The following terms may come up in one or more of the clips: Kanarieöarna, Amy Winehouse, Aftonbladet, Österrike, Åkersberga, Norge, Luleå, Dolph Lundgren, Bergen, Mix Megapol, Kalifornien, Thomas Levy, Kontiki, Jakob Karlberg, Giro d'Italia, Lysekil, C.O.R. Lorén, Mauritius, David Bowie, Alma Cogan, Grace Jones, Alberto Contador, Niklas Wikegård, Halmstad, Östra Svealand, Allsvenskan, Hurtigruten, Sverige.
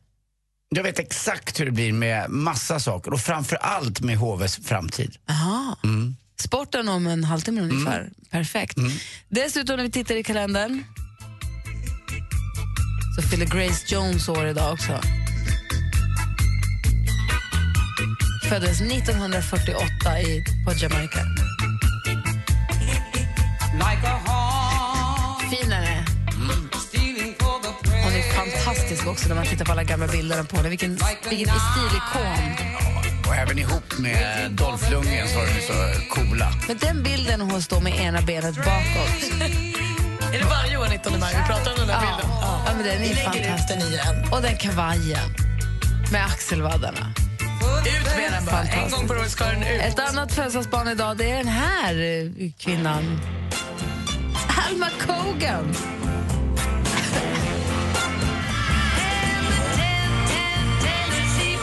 Jag vet exakt hur det blir med massa saker. Och framförallt med HVs framtid. Aha. Mm. Sporten om en halvtimme ungefär. Perfekt. Dessutom när vi tittar i kalendern så fyller Grace Jones år idag också. Föddes 1948 på Jamaica. Finare. Hon är fantastisk också när man tittar på alla gamla bilder på henne. Vilken stilikon. Och även ihop med Dolph Lundgren så är de så coola. Men den bilden hon står med ena benet bakåt. Är det varje år 19 maj vi pratar om den här bilden? Ja, men den är fantastisk. Igen. Och den kavajen med axelvaddarna. Ut med den bara. En gång per år ska den ut. Ett annat födelsedagsbarn idag, det är den här kvinnan. Alma Cogan.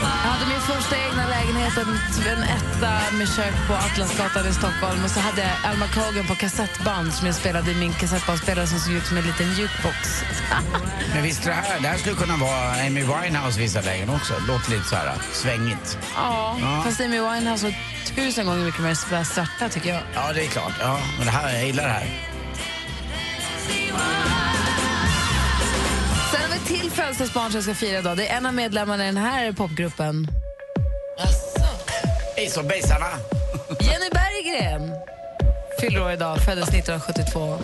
Hade min första egna lägenhet fått en etta med kök på Atlasgatan i Stockholm. Och så hade jag Alma Cogan på kassettband som jag spelade i min kassettbandspelare som såg ut som en liten jukebox. Men visst det här skulle kunna vara Amy Winehouse vissa lägen också. Låter lite så här svängigt. Ja, fast Amy Winehouse var 1000 gånger mycket mer svarta tycker jag. Ja, det är klart. Ja, men det här, jag gillar det här. Sen har vi till födelsedagsbarn som ska fira idag. Det är en av medlemmarna i den här popgruppen. Is och bejsarna. Jenny Berggren fyller år idag, föddes 1972.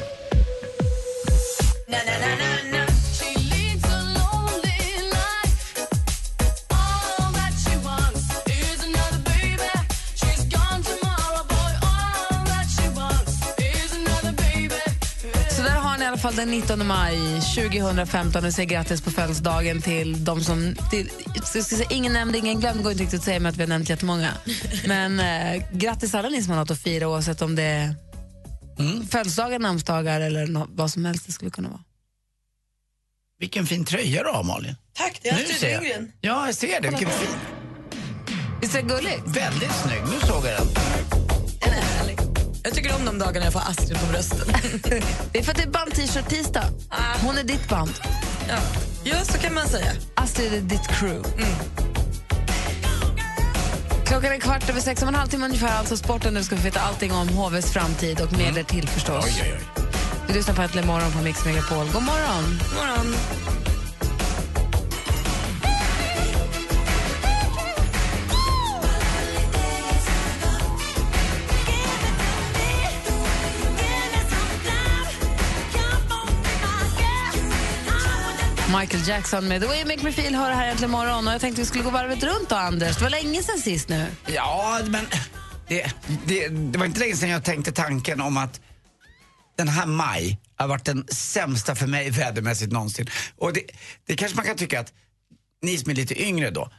Fall den 19 maj 2015 och säger grattis på födelsedagen till de som till ingen nämnd, ingen glömd, går inte riktigt att säga med att vi har nämnt jättemånga. Men grattis alla ni som har något att fira oavsett om det är födelsedagar, namnsdagar eller vad som helst det skulle kunna vara. Vilken fin tröja då, Malin. Tack, det är Astrid Lindgren. Ja, jag ser det. Vilken fin. Visst är det gulligt? Väldigt snygg, nu såg jag den. Jag tycker om de dagarna jag får Astrid på brösten. Det är för att det är band-t-shirt tisdag. Hon är ditt band. Ja, så kan man säga. Astrid är ditt crew. Mm. Klockan är 6:15, en halvtimme ungefär. Alltså sporten, nu ska vi veta allting om HVs framtid och mer till förstås. Oj. Du lyssnar på Äntligen morgon på Mix Megapol. God morgon. God morgon. Michael Jackson med The Way You Make Me Feel har det här Äntligen morgon. Och jag tänkte vi skulle gå varvet runt då, Anders. Det var länge sedan sist nu. Ja, men det var inte länge sedan jag tänkte tanken om att den här maj har varit den sämsta för mig vädermässigt någonsin. Och det kanske man kan tycka att ni som är lite yngre då,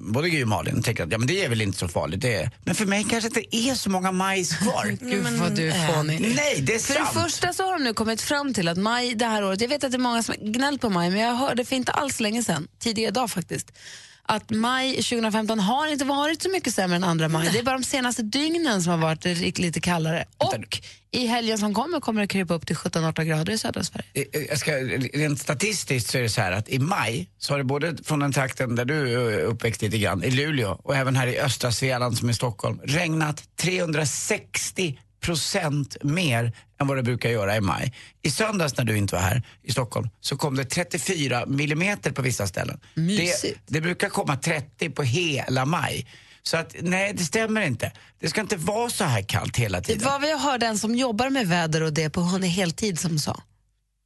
både Gud och Malin, tänker att ja, men det är väl inte så farligt. Det är... Men för mig kanske det är så många majs kvar. Gud vad du är fånig. Nej, det är sant. För det första så har de nu kommit fram till att maj det här året, jag vet att det är många som gnällt på maj, men jag hörde för inte alls länge sedan, tidigare idag faktiskt, att maj 2015 har inte varit så mycket sämre än andra maj. Det är bara de senaste dygnen som har varit lite kallare. Och i helgen som kommer det krypa upp till 17-18 grader i södra Sverige. Rent statistiskt så är det så här att i maj så har det både från den trakten där du uppväxt lite grann, i Luleå, och även här i Östra Svealand som i Stockholm, regnat 360% mer än vad det brukar göra i maj. I söndags när du inte var här i Stockholm så kom det 34 millimeter på vissa ställen. Det brukar komma 30 på hela maj. Så att, nej, det stämmer inte. Det ska inte vara så här kallt hela tiden. Det var vad jag hörde en som jobbar med väder och det på hon är heltid som sa.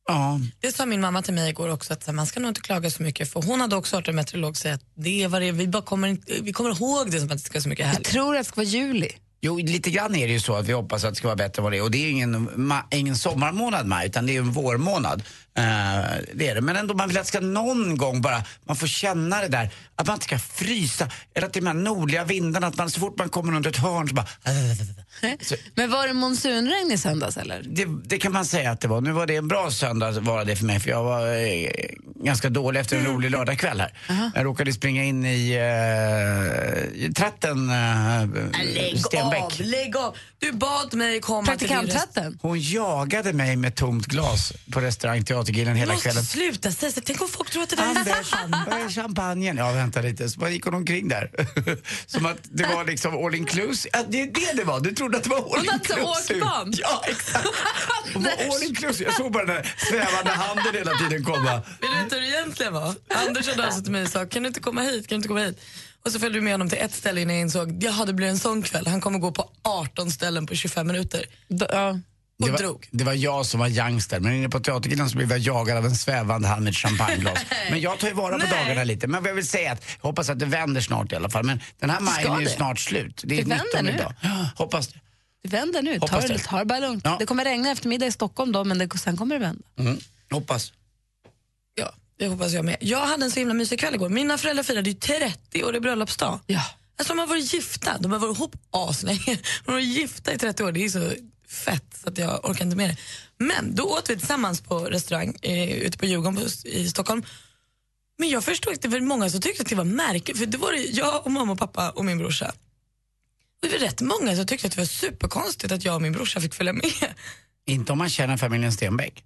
Ja. Det sa min mamma till mig igår också, att man ska nog inte klaga så mycket, för hon hade också hört en meteorolog säga att det är vad det är. Vi kommer ihåg det som att det ska så mycket härligt. Jag tror att det ska vara juli. Jo, lite grann är det ju så att vi hoppas att det ska vara bättre än vad det är. Och det är ingen sommarmånad maj, utan det är en vårmånad. Det är det. Men ändå, man vill att det ska någon gång bara, man får känna det där. Att man inte ska frysa. Eller att det är de här nordliga vindarna, att man så fort man kommer under ett hörn så bara... Så. Men var det monsunregn i söndags eller? Det kan man säga att det var. Nu var det en bra söndag var det för mig. För jag var ganska dålig efter en rolig lördagkväll här. Jag råkade springa in i tratten. Lägg av. Du bad mig komma till tratten. Hon jagade mig med tomt glas på restaurangteatergillen hela kvällen. Sluta, Cesar. Tänk om folk tror att det var champagnen. Ja, vänta lite. Så bara gick hon omkring där. Som att det var liksom all inclusive. Ja, det är det var. Du trodde att det var all inclusive. Hon hade åkband. Ja, exakt. Hon var all inclusive. Jag såg bara den där svävande handen hela tiden komma. Vill du inte hur det egentligen var? Anders hade alltså till mig och sa, kan du inte komma hit? Och så följde du med honom till ett ställe innan jag insåg, jaha, det blir en sån kväll. Han kommer gå på 18 ställen på 25 minuter. Det var jag som var youngster. Men inne på teatergillan så blev jag jagad av en svävande hand med champagneglas. Men jag tar ju vara på dagarna lite. Men jag vill säga att jag hoppas att det vänder snart i alla fall. Men den här majen är ju snart slut. Det är 19 idag. Hoppas det. Det vänder nu. Ta det bara lugnt. Ja. Det kommer regna eftermiddag i Stockholm då, men sen kommer det vända. Mm. Hoppas. Ja. Det hoppas jag med. Jag hade en så himla mysig kväll igår. Mina föräldrar firade ju 30 år i bröllopsdag. Ja. Alltså de har varit gifta. De har varit ihop aslänge. De har varit gifta i 30 år. Det är så fett så att jag orkar inte med det. Men då åt vi tillsammans på restaurang ute på Djurgården i Stockholm. Men jag förstod att det var många som tyckte att det var märkligt. För det var jag och mamma och pappa och min brorsa. Det var rätt många som tyckte att det var superkonstigt att jag och min brorsa fick följa med. Inte om man känner familjen Stenbäck.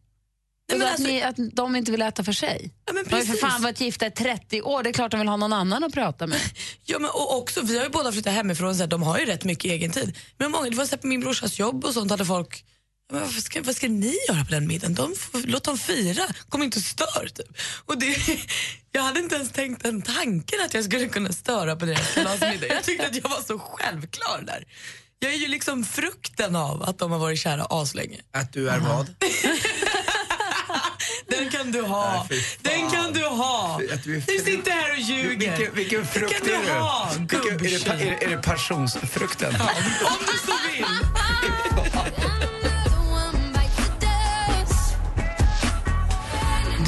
Nej, men alltså... att de inte vill äta för sig. Ja, men precis. De har för fan varit gifta i 30 år. Det är klart de vill ha någon annan att prata med. Ja, men och också, vi har ju båda flyttat hemifrån så här, de har ju rätt mycket egen tid. Men många, det var så här, på min brorsas jobb och sånt hade folk... Men vad ska ni göra på den middagen? Låt dem fira. Kom inte och stör, typ. Och det, jag hade inte ens tänkt en tanke att jag skulle kunna störa på deras klassmiddag. Jag tyckte att jag var så självklar där. Jag är ju liksom frukten av att de har varit kära aslänge. Att du är vad? Den kan du ha. Nej, den kan du ha. Du sitter här och ljuger. Vilken frukt kan är du ha? Vilken, är det passionsfrukten? Ja, om du så vill.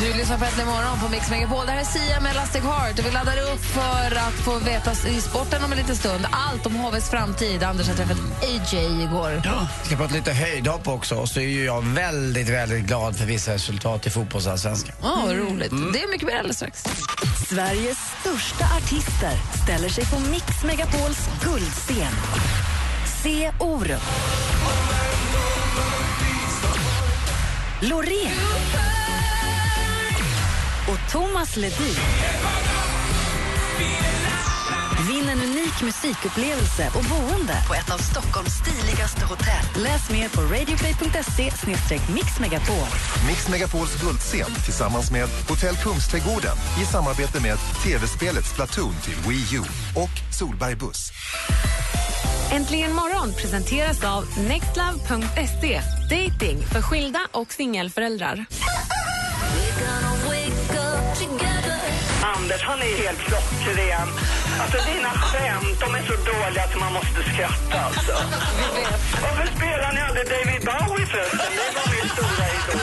Du lyssnar på Äntligen morgon på Mix Megapol. Det här är Sia med Elastic Heart. Och vi laddar upp för att få veta i sporten om en liten stund. Allt om HVs framtid. Anders har träffat AJ igår. Ja, vi ska prata lite höjdhopp också. Och så är ju jag väldigt, väldigt glad för vissa resultat i fotbollsallsvenskan. Ja, vad roligt. Det är mycket mer alldeles strax. Sveriges största artister ställer sig på Mix Megapols guldscen. C.O.R. Lorén. Och Thomas Levy vinner en unik musikupplevelse och boende på ett av Stockholms stiligaste hotell. Läs mer på Radioplay.se/Mix Megapol. Mix Megapols guldscen tillsammans med Hotell Kungsträdgården i samarbete med tv-spelets Platon till Wii U och Solberg Buss. Äntligen morgon presenteras av Nextlove.se. Dating för skilda och singelföräldrar. Anders, han är helt klockren. Alltså dina skämt, de är så dåliga att man måste skratta alltså. Varför spelar ni aldrig David Bowie förresten? Det var min stora idol.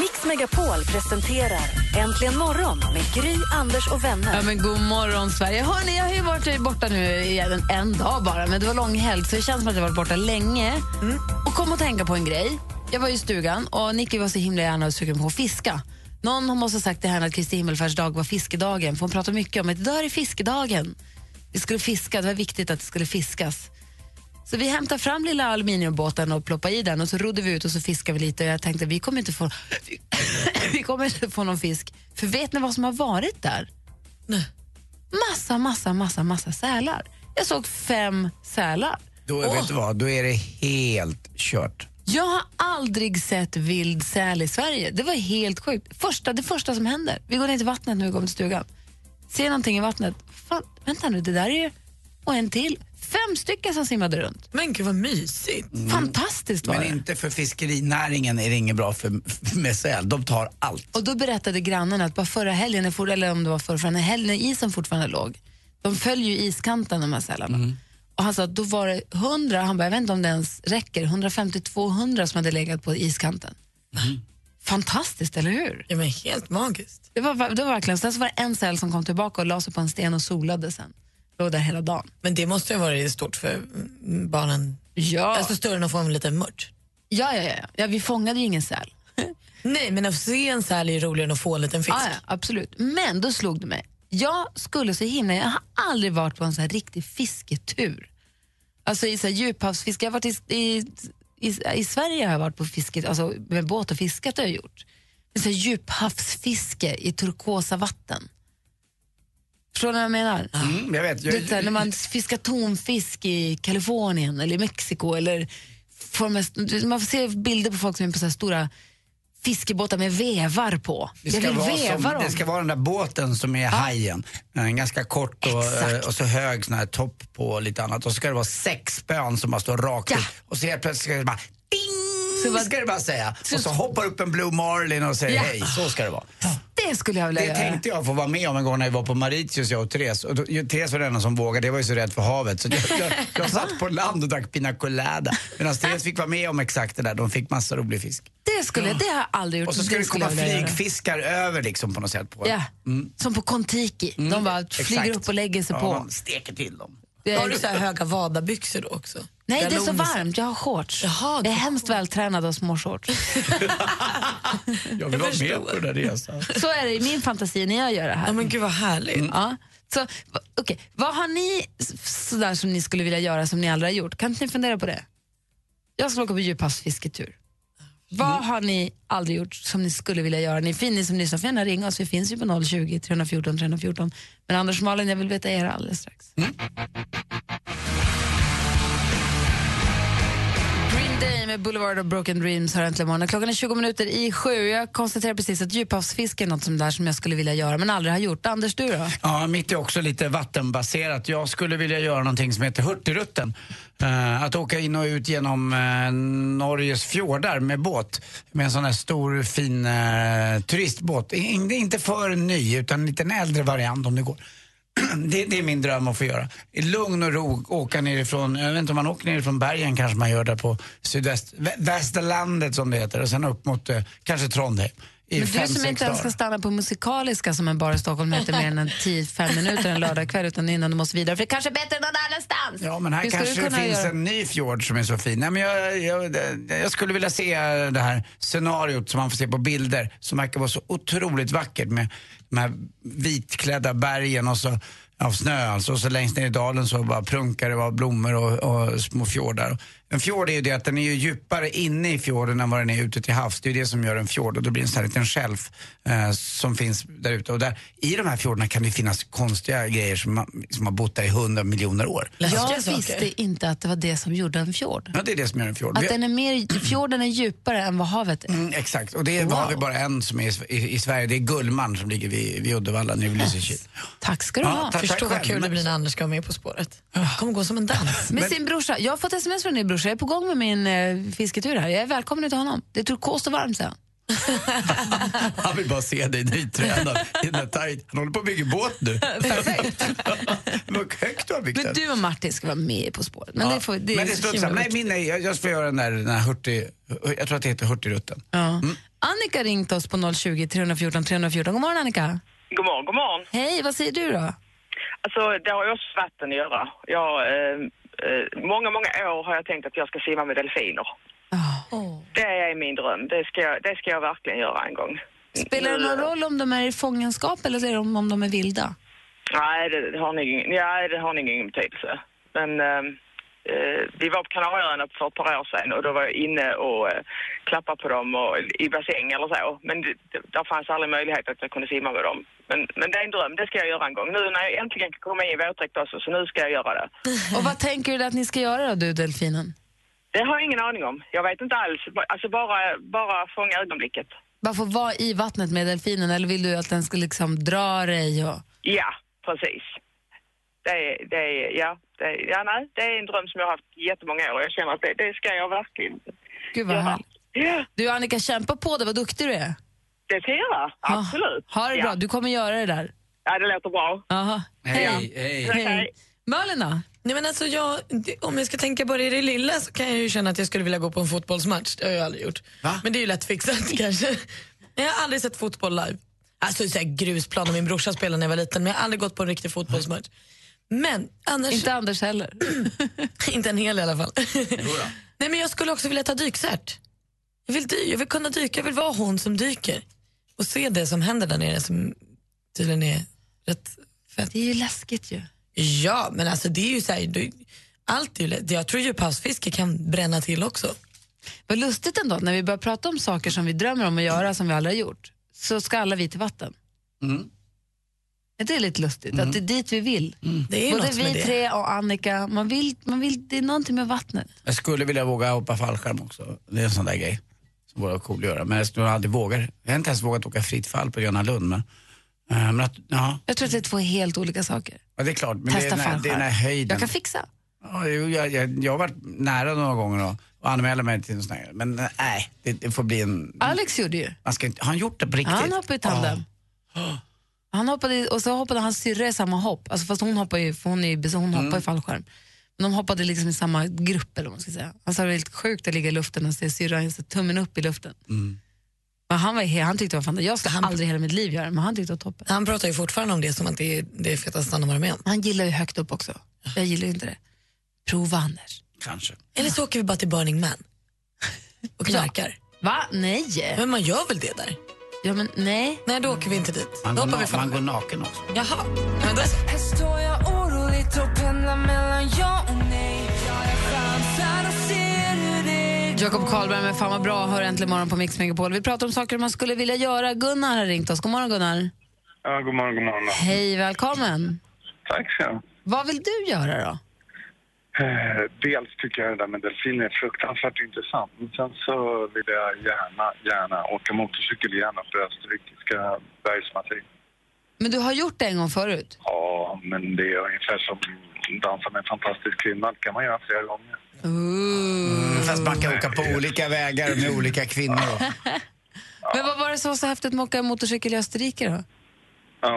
Mix Megapol presenterar Äntligen morgon med Gry, Anders och vänner. Ja, men god morgon Sverige. Hörrni, jag har ju varit borta nu en dag bara. Men det var lång helg så det känns som att jag varit borta länge. Och kom och tänka på en grej. Jag var i stugan och Nicky var så himla gärna och sugen på att fiska. Någon måste ha sagt det här att Kristi himmelfärdsdag var fiskedagen. För hon pratar mycket om att idag är fiskedagen. Vi skulle fiska, det var viktigt att det skulle fiskas. Så vi hämtade fram lilla aluminiumbåten och ploppade i den. Och så rodde vi ut och så fiskade vi lite. Och jag tänkte, vi kommer inte få någon fisk. För vet ni vad som har varit där? Nej. Massa sälar. Jag såg 5 sälar. Vet du vad, då är det helt kört. Jag har aldrig sett vild säl i Sverige. Det var helt sjukt. Det första som händer. Vi går ner till vattnet när vi går till stugan. Ser någonting i vattnet. Fan, vänta nu, det där är ju... Och en till. 5 stycken som simmade runt. Men gud, vad mysigt. Fantastiskt var det. Men inte för fiskerinäringen är det inget bra för med säl. De tar allt. Och då berättade grannen att bara förra helgen, eller om det var förra helgen, när isen fortfarande låg. De följer ju iskanten, de här sälarna. Och han sa att då var det 100, han bara, jag vet inte om det ens räcker, 150-200 som hade legat på iskanten. Fantastiskt, eller hur? Ja, men helt magiskt. Det var verkligen, sen så var det en säl som kom tillbaka och la sig på en sten och solade sen. Låg där hela dagen. Men det måste ju vara stort för barnen. Ja. Alltså större än att få en liten mört. Ja, vi fångade ju ingen säl. Nej, men att se en säl är ju roligare än att få en liten fisk. Ja, absolut. Men då slog det mig. Jag har aldrig varit på en sån här riktig fisketur. Alltså i så här djuphavsfiske. Jag har varit i Sverige har jag varit på fisket, alltså med båt och fiskat har jag gjort. Men så här djuphavsfiske i turkosa vatten. Förstår du vad jag menar? Jag vet. Det är när man fiskar tonfisk i Kalifornien eller i Mexiko eller man får se bilder på folk som är på så här stora fiskebåtar med vevar på. Det ska vara den där båten som är hajen. En ganska kort och så hög sån här topp på lite annat. Och så ska det vara 6 spön som bara står rakt ut. Och så helt plötsligt ska det bara ding! Så ska det bara säga. Och så hoppar upp en Blue Marlin och säger hej. Så ska det vara. Det skulle jag vilja göra. Det tänkte jag få vara med om en gång när jag var på Mauritius, jag och Therese. Och Therese var den som vågade, jag var ju så rädd för havet. Så jag satt på land och drack pina colada. Medan Therese fick vara med om exakt det där, de fick massa rolig fisk. Det har jag aldrig gjort. Och så skulle det komma flygfiskar över liksom på något sätt. Som på Kontiki. De bara flyger upp och lägger sig på. De steker till dem. Har du så här höga vadabyxor då också? Nej, det är så varmt. Jag har shorts. Jag är hemskt vältränad och små shorts. Jag vill vara med på den resan. Så är det i min fantasi när jag gör det här. Ja, men gud vad härligt. Ja. Så okej, vad har ni sådär som ni skulle vilja göra som ni aldrig har gjort? Kan inte ni fundera på det? Jag ska åka på djurpassfisketur. Vad har ni aldrig gjort som ni skulle vilja göra? Ni finner som ni så får gärna ringa oss. Vi finns ju på 020 314 314. Men Anders Malin, jag vill veta era alldeles strax. Green Day med Boulevard of Broken Dreams har äntligen morgonen. Klockan är 7:20. Jag konstaterar precis att djuphavsfiske är något som, där som jag skulle vilja göra men aldrig har gjort. Anders, du då? Ja, mitt är också lite vattenbaserat. Jag skulle vilja göra någonting som heter Hurtigruten. Att åka in och ut genom Norges fjordar med båt. Med en sån här stor, fin turistbåt. Inte för ny, utan en liten äldre variant om det går. Det är min dröm att få göra. I lugn och ro åka nerifrån, jag vet inte om man åker nerifrån Bergen kanske man gör där på västerlandet som det heter. Och sen upp mot kanske Trondheim. Men du som inte ens ska stanna på musikaliska som en bar i Stockholm heter mer än 10-5 minuter en lördagkväll utan innan du måste vidare för det kanske är bättre än någon annanstans. Ja, men här kanske det finns en ny fjord som är så fin. Nej, men jag skulle vilja se det här scenariot som man får se på bilder som verkar vara så otroligt vackert med de här vitklädda bergen och så av snö alltså, och så längst ner i dalen så bara prunkar det var blommor och små fjordar. En fjord är ju det att den är ju djupare inne i fjorden än vad den är ute till havs. Det är ju det som gör en fjord och då blir det en sån här liten skälf som finns där ute. Och där, i de här fjordarna kan det finnas konstiga grejer som har bott där i 100 miljoner år. Jag visste inte att det var det som gjorde en fjord. Ja, det är det som gör en fjord. Att den är mer, fjorden är djupare än vad havet är. Mm, exakt, och det har vi bara en som är i Sverige. Det är Gullman som ligger vid Uddevalla nu i Lysekil. Tack ska du ha. Förstå vad kul det blir när Anders ska med På spåret. Kommer gå som en dans. Med sin brorsa. Jag har fått sms från din brorsa. Jag är på gång med min fisketur här. Jag är välkommen ut till honom. Det är turkost och varmt, säger han. Han vill bara se dig nytränad. Han håller på att bygga båt nu. Perfekt. Men du och Martin ska vara med På spåret. Men ja, det står så. Nej, jag ska göra den där Hurtig. Jag tror att det heter Hurtigruten. Ja. Mm. Annika ringt oss på 020 314 314. God morgon, Annika. God morgon, god morgon. Hej, vad säger du då? Alltså, det har ju också vatten att göra. Jag många år har jag tänkt att jag ska simma med delfiner. Oh. Det är min dröm. Det ska jag verkligen göra en gång. Spelar det någon roll om de är i fångenskap eller om de är vilda? Nej, det har ingen betydelse. Men vi var på Kanarieöarna för ett par år sedan och då var jag inne och klappade på dem och, i bassäng eller så. Men där fanns aldrig möjlighet att jag kunde simma med dem. Men det är en dröm, det ska jag göra en gång. Nu när jag äntligen kan komma in i våtdräkt också, så nu ska jag göra det. Och vad tänker du att ni ska göra då, du delfinen? Det har jag ingen aning om. Jag vet inte alls. Alltså bara fånga ögonblicket. Bara få vara i vattnet med delfinen eller vill du att den ska liksom dra dig? Och... Ja, precis. Det är en dröm som jag har haft jättemånga år och jag känner att det ska jag verkligen. Gud vad härligt. Ja. Du Annika, kämpa på det, vad duktig du är. Det ska jag göra, absolut. Ha det bra, du kommer göra det där. Ja, det låter bra. Aha. Hej. Malena? Nej, men alltså om jag ska tänka bara i det lilla så kan jag ju känna att jag skulle vilja gå på en fotbollsmatch. Det har jag aldrig gjort. Va? Men det är ju lätt fixat kanske. Jag har aldrig sett fotboll live. Alltså så här grusplan och min brorsa spelade när jag var liten. Men jag har aldrig gått på en riktig fotbollsmatch. Men annars... Inte Anders heller. Inte en hel i alla fall. Nej, men jag skulle också vilja ta dykcert. Jag vill kunna dyka, jag vill vara hon som dyker. Och se det som händer där nere som tydligen är rätt fett. Det är ju läskigt ju. Ja, men alltså det är ju så här, allt är ju lätt. Jag tror ju havsfiske kan bränna till också. Vad lustigt ändå, när vi börjar prata om saker som vi drömmer om att göra som vi aldrig har gjort, så ska alla vi till vatten. Mm. Det är lite lustigt, att det är dit vi vill. Mm. Det är både vi tre och Annika, man vill, det är någonting med vattnet. Jag skulle vilja våga hoppa fallskärm också. Det är en sån där grej som vore cool att göra. Men jag skulle aldrig våga. Jag har inte ens vågat åka fritt fall på Gröna Lund, men att, ja. Jag tror att det är två helt olika saker. Ja, det är klart. Men testa det är den här höjden. Jag kan fixa. Ja, jag har varit nära några gånger då. Och anmäla mig till en sån här. Men nej, det får bli en... Alex gjorde ju. Har han gjort det på riktigt? Ja, han hoppade i tandem. Han hoppade, och så hoppade hans syrra i samma hopp. Alltså fast hon hoppar ju, för hon hoppar i fallskärm. Men de hoppade liksom i samma grupp eller vad man ska säga. Alltså det var helt sjukt att ligga i luften och se syrran så tummen upp i luften. Mm. Men han tyckte vad fan, jag ska aldrig hela mitt liv göra, men han tyckte att toppen. Han pratar ju fortfarande om det som att det är fetast han har med. Han gillar ju högt upp också. Jag gillar ju inte det. Prova Anders. Kanske. Eller så åker vi bara till Burning Man. Och knarkar. Va? Nej. Men man gör väl det där? Ja, men nej. Nej, då åker vi inte dit. Man går naken också. Jaha. Men då... Här står jag oroligt och pendlar mellan ja och nej. Jag är chansad och ser hur det går. Jakob Karlberg med Fan vad bra. Hör äntligen morgon på Mix Megapol. Vi pratar om saker man skulle vilja göra. Gunnar har ringt oss. God morgon, Gunnar. Ja, god morgon, god morgon. Hej, välkommen. Tack så. Vad vill du göra då? Dels tycker jag det där med delfiner är fruktansvärt intressant. Men sen så vill jag gärna åka motorcykel gärna för österrikiska bergsmaterial. Men du har gjort det en gång förut? Ja, men det är ungefär som dansa med en fantastisk kvinna. Det kan man göra flera gånger. Fast man kan åka på olika vägar med olika kvinnor. Men vad var det som var så häftigt med att åka motorcykel i Österrike då?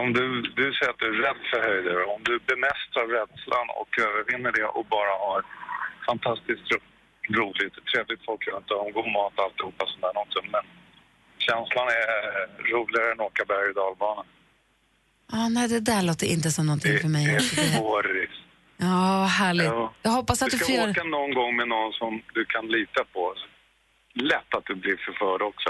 Om du säger att du är rädd för höjder, om du bemästrar rädslan och övervinner det och bara har fantastiskt roligt, trevligt folk runt om, god mat och alltihopa sånt där någonting. Men känslan är roligare än att åka berg- och dalbanan. Nej, det där låter inte som någonting för mig. Det är svårigt. Ja, härligt. Ja. Jag hoppas att du får... åka någon gång med någon som du kan lita på. Lätt att du blir förförd också.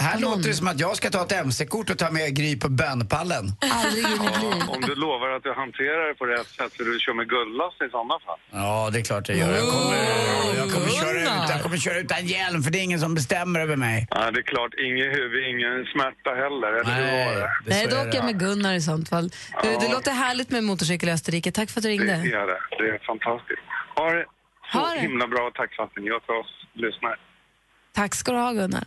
Här låter det som att jag ska ta ett MC-kort och ta med Gry på bönpallen. Aldrig i mitt liv. Om du lovar att du hanterar det på rätt sätt så du kör med guldlast i sådana fall. Ja, det är klart det gör. Jag kommer köra utan hjälm för det är ingen som bestämmer över mig. Ja, det är klart. Ingen huvud, ingen smärta heller. Nej, då åker jag med Gunnar i sånt fall. Ja. Det låter härligt med motorcykel i Österrike. Tack för att du ringde. Det är fantastiskt. Ha det så himla bra. Tack för att ni gör för oss lyssnare. Tack ska du ha, Gunnar.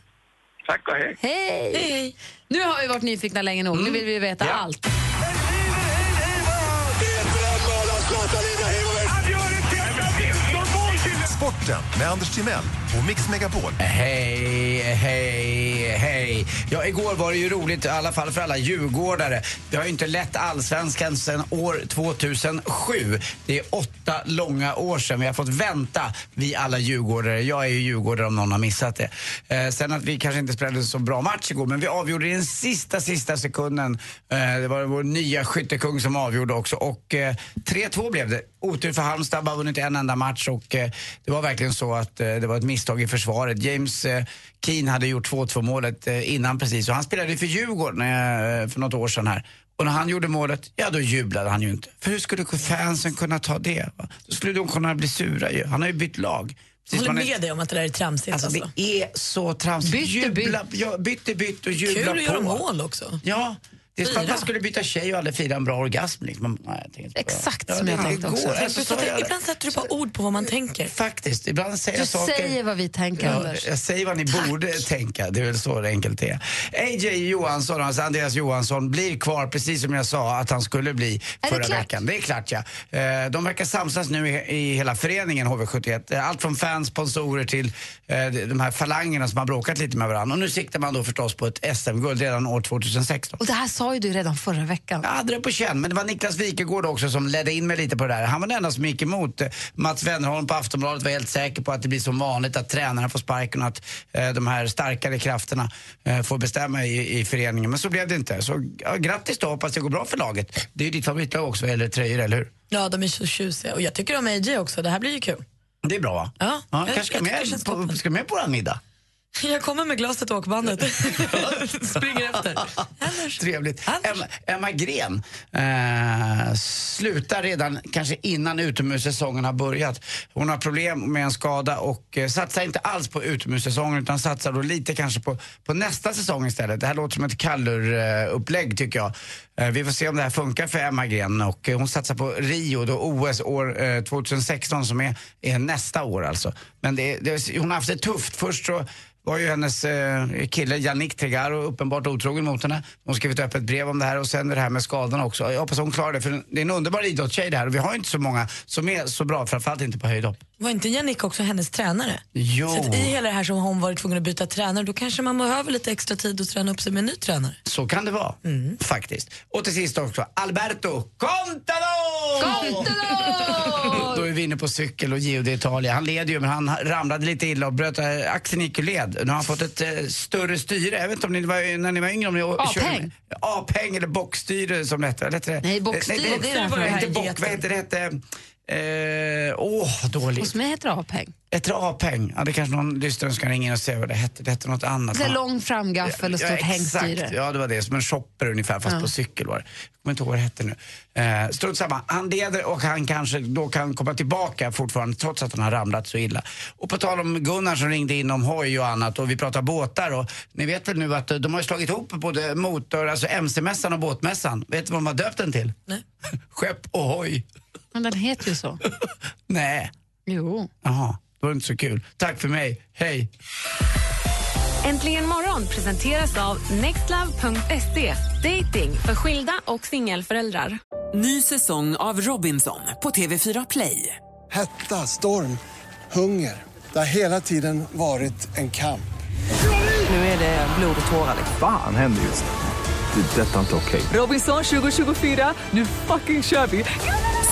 Tack och hej. Hej. Nu har vi varit nyfikna länge nog. Nu vill vi veta allt. Sporten med Anders Timell och Mix Megapol. Hej. Ja, igår var det ju roligt i alla fall för alla djurgårdare. Det har ju inte lett allsvenskan sedan år 2007. Det är 8 långa år sedan. Vi har fått vänta, vi alla djurgårdare. Jag är ju djurgårdare om någon har missat det. Sen att vi kanske inte spelade så bra match igår, men vi avgjorde i den sista sekunden. Det var vår nya skyttekung som avgjorde också. Och 3-2 blev det. Otur för Halmstad, bara vunnit en enda match och... Det var verkligen så att det var ett misstag i försvaret. James Keane hade gjort 2-2-målet innan precis. Och han spelade för Djurgården för något år sedan här. Och när han gjorde målet, då jublade han ju inte. För hur skulle fansen kunna ta det? Va? Då skulle de kunna bli sura ju. Han har ju bytt lag. Precis, håller med dig om att det där är tramsigt. Alltså. Det är så tramsigt. Bytte och jubla på. Kul att göra mål också. Ja. Man skulle byta tjej och aldrig fira en bra orgasm. Liksom. Nej, exakt som jag tänkte också. Ibland sätter du bara ord på vad man tänker. Faktiskt, ibland säger jag saker. Du säger vad vi tänker, Anders. Jag säger vad ni borde tänka, det är väl så enkelt det är. AJ Johansson, alltså Andreas Johansson, blir kvar precis som jag sa att han skulle bli förra veckan. Det är klart, ja. De verkar samsas nu i hela föreningen HV71. Allt från fans, sponsorer till de här falangerna som har bråkat lite med varandra. Och nu siktar man då förstås på ett SM-guld redan år 2016. Och det här sa ju du redan förra veckan. Jag hade det på känn, men det var Niklas Wikegård också som ledde in mig lite på det där. Han var den enda som gick emot. Mats Wennerholm på Aftonbladet var helt säker på att det blir som vanligt att tränarna får sparken och att de här starkare krafterna får bestämma i föreningen. Men så blev det inte. Så grattis då, hoppas det går bra för laget. Det är ju ditt favoritlag också, eller tröjor, eller hur? Ja, de är så tjusiga. Och jag tycker om AJ också, det här blir ju kul. Det är bra, va? Ja. Ska med på den middag? Jag kommer med glaset och åkbandet. Springer efter. Anders. Trevligt. Anders. Emma Gren slutar redan kanske innan utomhussäsongen har börjat. Hon har problem med en skada och satsar inte alls på utomhussäsongen utan satsar då lite kanske på nästa säsong istället. Det här låter som ett kallurupplägg tycker jag. Vi får se om det här funkar för Emma Gren och hon satsar på Rio då OS år 2016 som är nästa år alltså. Men hon har haft det tufft. Först så var ju hennes kille Yannick Tregaro uppenbart otrogen mot henne. Hon skrev ett öppet brev om det här och sen det här med skadorna också. Jag hoppas hon klarar det för det är en underbar idrottstjej det här och vi har inte så många som är så bra, framförallt inte på höjdhopp. Var inte Yannick också hennes tränare? Jo. Så att i hela det här som hon varit tvungen att byta tränare då kanske man behöver lite extra tid att träna upp sig med en ny tränare. Så kan det vara, faktiskt. Och till sist också, Alberto Contador! Då är vi inne på cykel och Giro d'Italia. Han leder ju men han ramlade lite illa och bröt axeln i led. Nu har han fått ett större styre. Jag vet inte om ni var när ni var yngre om ni körde A-peng eller bockstyre som det heter. Nej, bockstyre det är inte bock, vad heter det? Dåligt. Hos mig heter det A-peng. Heter det A-peng? Ja, det kanske någon lyssnare ska ringa in och se vad det hette. Det hette något annat. Det är lång framgaffel och stort hängstyre. Exakt, ja det var det. Som en shopper ungefär, fast på cykel var det. Jag kommer inte ihåg vad det hette nu. Strunt samma. Han leder och han kanske då kan komma tillbaka fortfarande trots att han har ramlat så illa. Och på tal om Gunnar som ringde in om hoj och annat och vi pratar båtar och ni vet väl nu att de har slagit ihop både motor, alltså MC-mässan och båtmässan. Vet du vad de har döpt den till? Nej. Skepp och hoj. Men den heter ju så. Nej. Jo. Jaha, det var inte så kul. Tack för mig, hej. Äntligen morgon presenteras av Nextlove.se. Dating för skilda och singelföräldrar. Ny säsong av Robinson på TV4 Play. Hetta, storm, hunger. Det har hela tiden varit en kamp. Nu är det blod och tårar. Fan händer just nu. Det är detta inte okej. Robinson 2024, nu fucking kör vi.